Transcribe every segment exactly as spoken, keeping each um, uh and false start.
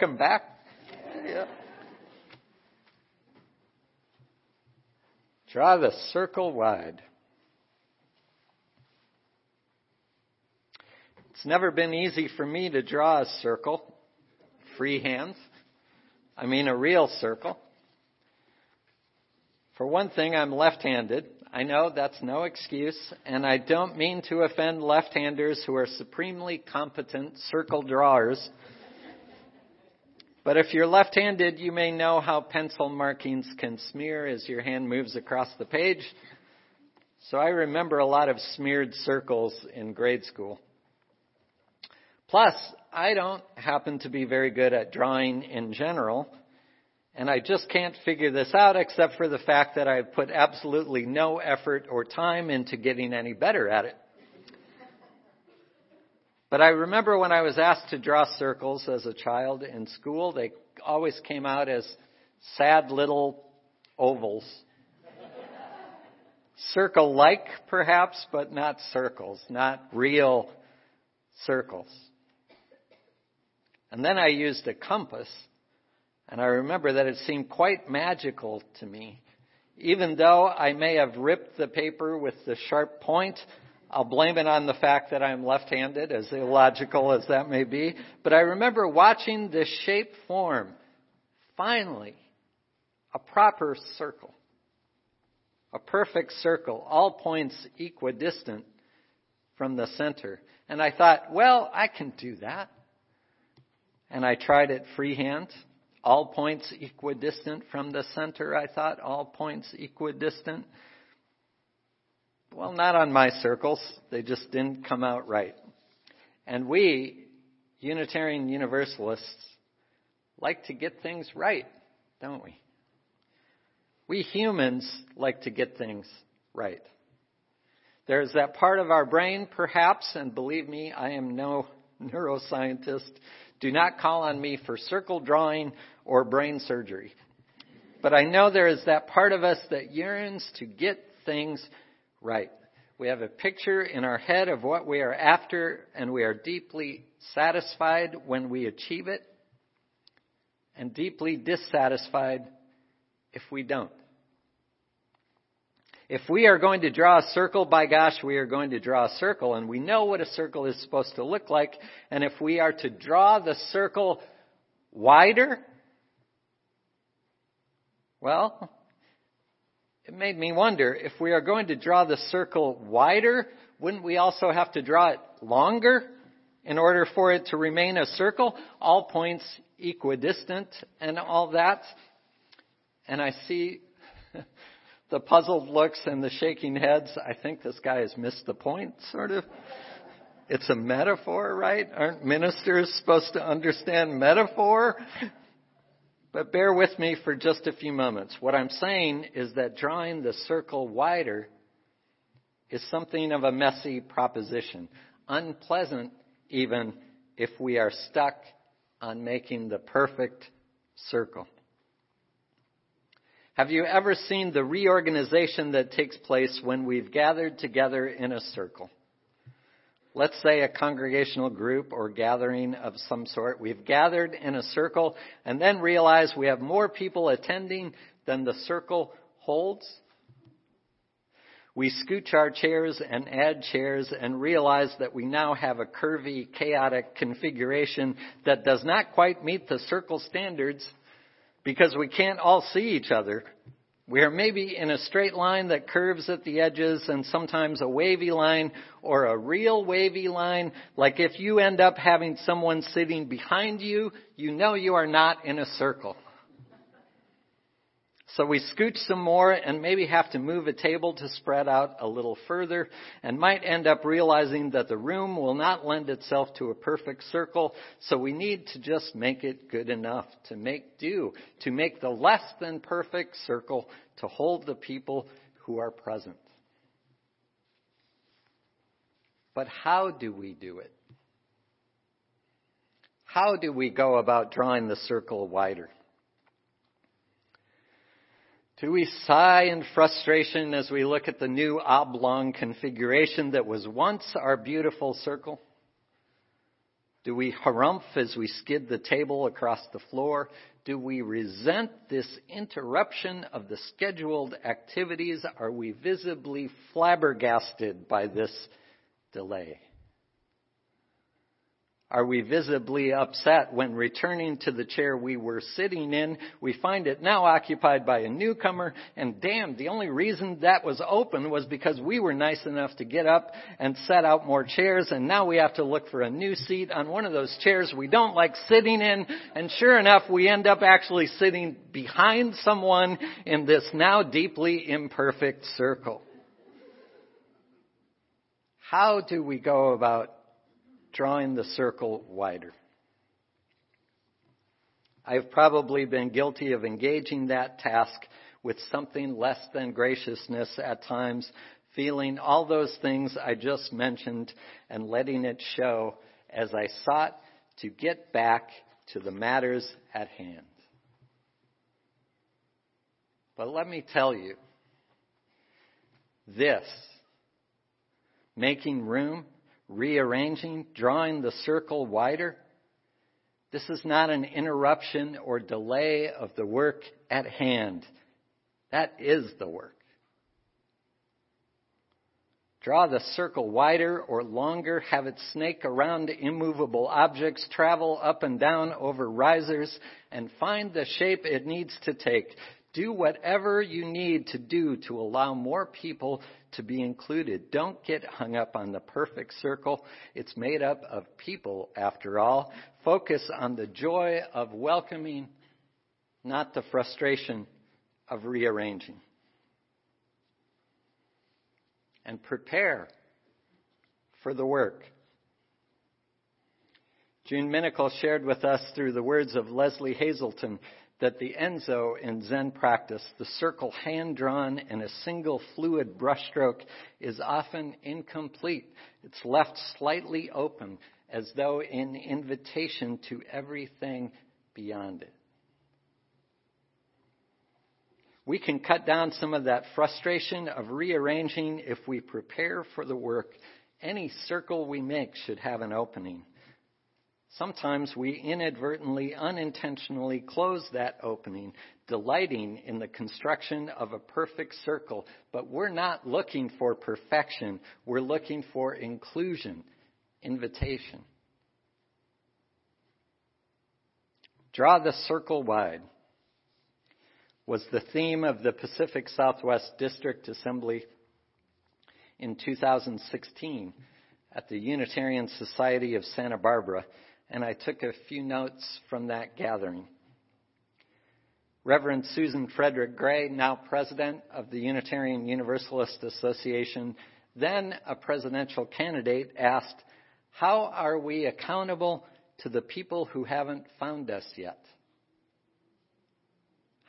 Welcome back. Yeah. Draw the circle wide. It's never been easy for me to draw a circle, free hands. I mean a real circle. For one thing, I'm left-handed. I know that's no excuse, and I don't mean to offend left-handers who are supremely competent circle drawers. But if you're left-handed, you may know how pencil markings can smear as your hand moves across the page. So I remember a lot of smeared circles in grade school. Plus, I don't happen to be very good at drawing in general, and I just can't figure this out except for the fact that I've put absolutely no effort or time into getting any better at it. But I remember when I was asked to draw circles as a child in school, they always came out as sad little ovals. Circle-like, perhaps, but not circles, not real circles. And then I used a compass, and I remember that it seemed quite magical to me. Even though I may have ripped the paper with the sharp point, I'll blame it on the fact that I'm left-handed, as illogical as that may be. But I remember watching the shape form. Finally, a proper circle. A perfect circle, all points equidistant from the center. And I thought, well, I can do that. And I tried it freehand. All points equidistant from the center, I thought. All points equidistant. Well, not on my circles. They just didn't come out right. And we, Unitarian Universalists, like to get things right, don't we? We humans like to get things right. There's that part of our brain, perhaps, and believe me, I am no neuroscientist. Do not call on me for circle drawing or brain surgery. But I know there is that part of us that yearns to get things right. Right. We have a picture in our head of what we are after, and we are deeply satisfied when we achieve it, and deeply dissatisfied if we don't. If we are going to draw a circle, by gosh, we are going to draw a circle, and we know what a circle is supposed to look like, and if we are to draw the circle wider, well, it made me wonder, if we are going to draw the circle wider, wouldn't we also have to draw it longer in order for it to remain a circle? All points equidistant and all that. And I see the puzzled looks and the shaking heads. I think this guy has missed the point, sort of. It's a metaphor, right? Aren't ministers supposed to understand metaphor? But bear with me for just a few moments. What I'm saying is that drawing the circle wider is something of a messy proposition, unpleasant even if we are stuck on making the perfect circle. Have you ever seen the reorganization that takes place when we've gathered together in a circle? Let's say a congregational group or gathering of some sort. We've gathered in a circle and then realize we have more people attending than the circle holds. We scooch our chairs and add chairs and realize that we now have a curvy, chaotic configuration that does not quite meet the circle standards because we can't all see each other. We are maybe in a straight line that curves at the edges and sometimes a wavy line or a real wavy line. Like if you end up having someone sitting behind you, you know you are not in a circle. So we scooch some more and maybe have to move a table to spread out a little further and might end up realizing that the room will not lend itself to a perfect circle. So we need to just make it good enough, to make do, to make the less than perfect circle to hold the people who are present. But how do we do it? How do we go about drawing the circle wider? Do we sigh in frustration as we look at the new oblong configuration that was once our beautiful circle? Do we harumph as we skid the table across the floor? Do we resent this interruption of the scheduled activities? Are we visibly flabbergasted by this delay? Are we visibly upset when returning to the chair we were sitting in, we find it now occupied by a newcomer, and damn, the only reason that was open was because we were nice enough to get up and set out more chairs, and now we have to look for a new seat on one of those chairs we don't like sitting in, and sure enough, we end up actually sitting behind someone in this now deeply imperfect circle. How do we go about drawing the circle wider? I've probably been guilty of engaging that task with something less than graciousness at times, feeling all those things I just mentioned and letting it show as I sought to get back to the matters at hand. But let me tell you, this, making room, rearranging, drawing the circle wider, this is not an interruption or delay of the work at hand. That is the work. Draw the circle wider or longer, have it snake around immovable objects, travel up and down over risers, and find the shape it needs to take. Do whatever you need to do to allow more people to be included. Don't get hung up on the perfect circle. It's made up of people, after all. Focus on the joy of welcoming, not the frustration of rearranging. And prepare for the work. June Minnickle shared with us through the words of Leslie Hazelton that the Enso in Zen practice, the circle hand-drawn in a single fluid brushstroke, is often incomplete. It's left slightly open, as though in invitation to everything beyond it. We can cut down some of that frustration of rearranging if we prepare for the work. Any circle we make should have an opening. Sometimes we inadvertently, unintentionally close that opening, delighting in the construction of a perfect circle. But we're not looking for perfection. We're looking for inclusion, invitation. Draw the circle wide was the theme of the Pacific Southwest District Assembly in two thousand sixteen at the Unitarian Society of Santa Barbara. And I took a few notes from that gathering. Reverend Susan Frederick Gray, now president of the Unitarian Universalist Association, then a presidential candidate, asked, "How are we accountable to the people who haven't found us yet?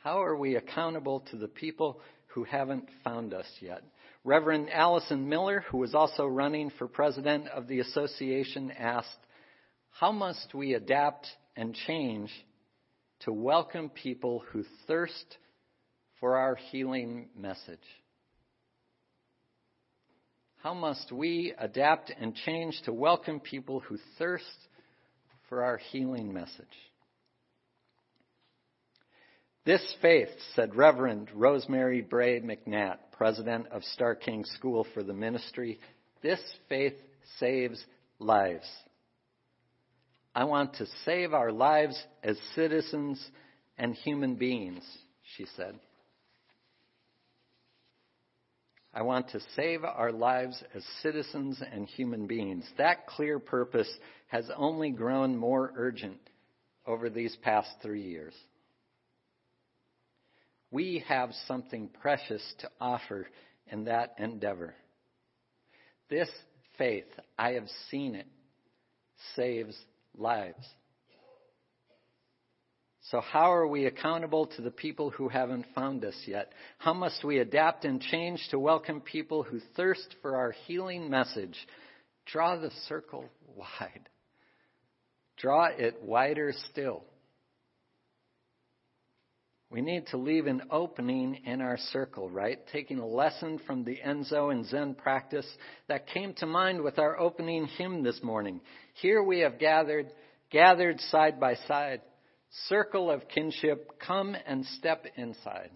How are we accountable to the people who haven't found us yet?" Reverend Allison Miller, who was also running for president of the association, asked, "How must we adapt and change to welcome people who thirst for our healing message? How must we adapt and change to welcome people who thirst for our healing message?" This faith, said Reverend Rosemary Bray McNatt, president of Star King School for the Ministry, this faith saves lives. "I want to save our lives as citizens and human beings," she said. I want to save our lives as citizens and human beings. That clear purpose has only grown more urgent over these past three years. We have something precious to offer in that endeavor. This faith, I have seen it, saves lives. So how are we accountable to the people who haven't found us yet? How must we adapt and change to welcome people who thirst for our healing message? Draw the circle wide. Draw it wider still. We need to leave an opening in our circle, right? Taking a lesson from the Enso and Zen practice that came to mind with our opening hymn this morning. Here we have gathered, gathered side by side, circle of kinship, come and step inside.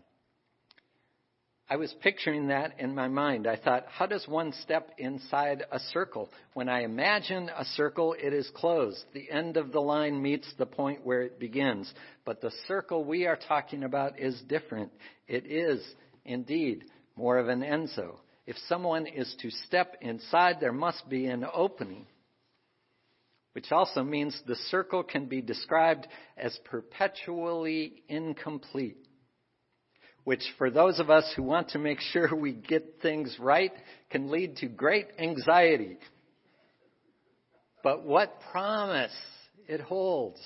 I was picturing that in my mind. I thought, how does one step inside a circle? When I imagine a circle, it is closed. The end of the line meets the point where it begins. But the circle we are talking about is different. It is, indeed, more of an Enso. If someone is to step inside, there must be an opening, which also means the circle can be described as perpetually incomplete, which for those of us who want to make sure we get things right can lead to great anxiety. But what promise it holds.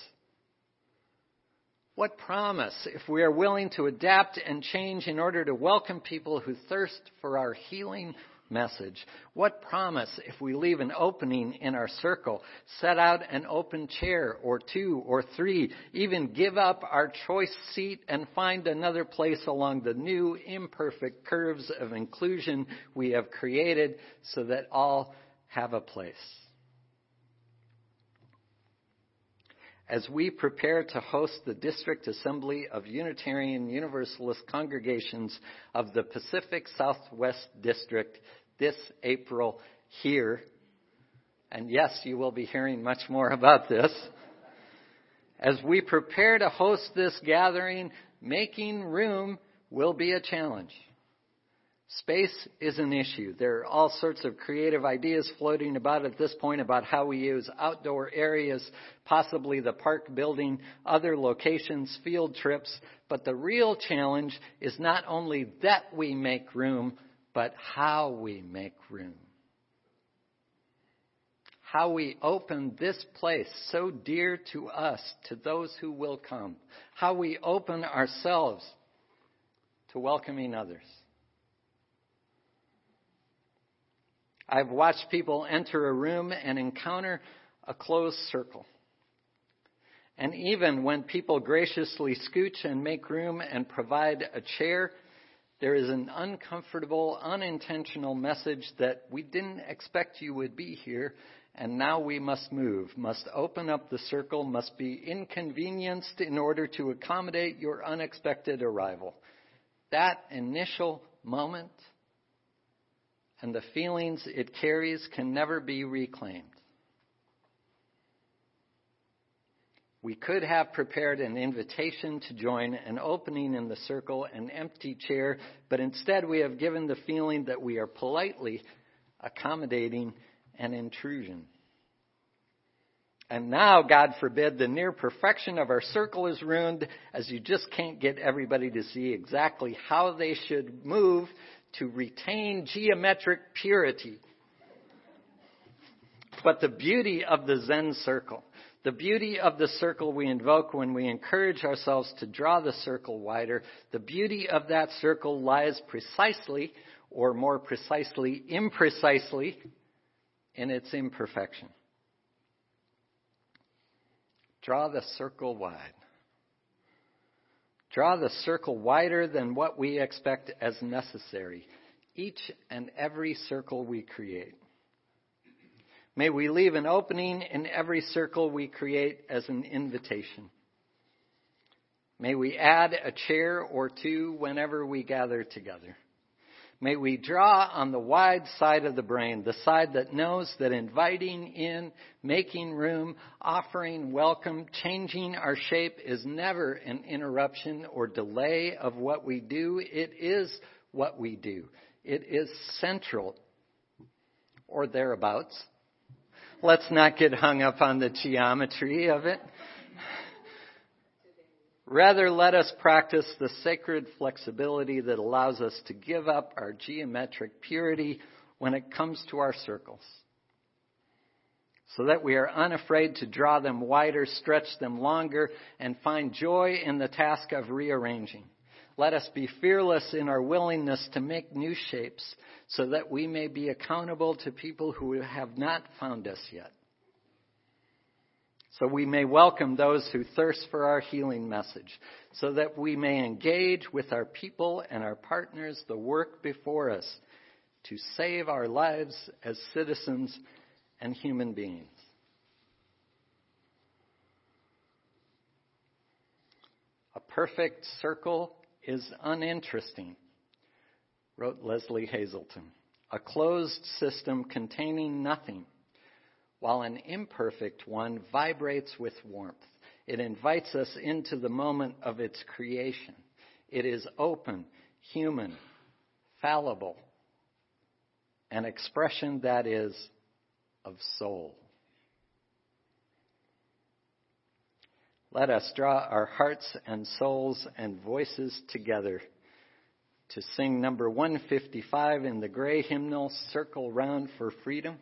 What promise if we are willing to adapt and change in order to welcome people who thirst for our healing message. What promise if we leave an opening in our circle, set out an open chair or two or three, even give up our choice seat and find another place along the new imperfect curves of inclusion we have created so that all have a place. As we prepare to host the District Assembly of Unitarian Universalist Congregations of the Pacific Southwest District this April here, and yes, you will be hearing much more about this. As we prepare to host this gathering, making room will be a challenge. Space is an issue. There are all sorts of creative ideas floating about at this point about how we use outdoor areas, possibly the park building, other locations, field trips. But the real challenge is not only that we make room, but how we make room. How we open this place so dear to us, to those who will come. How we open ourselves to welcoming others. I've watched people enter a room and encounter a closed circle. And even when people graciously scooch and make room and provide a chair, there is an uncomfortable, unintentional message that we didn't expect you would be here, and now we must move, must open up the circle, must be inconvenienced in order to accommodate your unexpected arrival. That initial moment and the feelings it carries can never be reclaimed. We could have prepared an invitation to join, an opening in the circle, an empty chair, but instead we have given the feeling that we are politely accommodating an intrusion. And now, God forbid, the near perfection of our circle is ruined as you just can't get everybody to see exactly how they should move to retain geometric purity. But the beauty of the Zen circle, the beauty of the circle we invoke when we encourage ourselves to draw the circle wider, the beauty of that circle lies precisely, or more precisely, imprecisely, in its imperfection. Draw the circle wide. Draw the circle wider than what we expect as necessary, each and every circle we create. May we leave an opening in every circle we create as an invitation. May we add a chair or two whenever we gather together. May we draw on the wide side of the brain, the side that knows that inviting in, making room, offering welcome, changing our shape is never an interruption or delay of what we do. It is what we do. It is central, or thereabouts. Let's not get hung up on the geometry of it. Rather, let us practice the sacred flexibility that allows us to give up our geometric purity when it comes to our circles, so that we are unafraid to draw them wider, stretch them longer, and find joy in the task of rearranging. Let us be fearless in our willingness to make new shapes, so that we may be accountable to people who have not found us yet. so we may welcome those who thirst for our healing message, so that we may engage with our people and our partners the work before us to save our lives as citizens and human beings. A perfect circle is uninteresting, wrote Leslie Hazelton. A closed system containing nothing, while an imperfect one vibrates with warmth. It invites us into the moment of its creation. It is open, human, fallible, an expression that is of soul. Let us draw our hearts and souls and voices together to sing number one fifty-five in the gray hymnal, Circle Round for Freedom.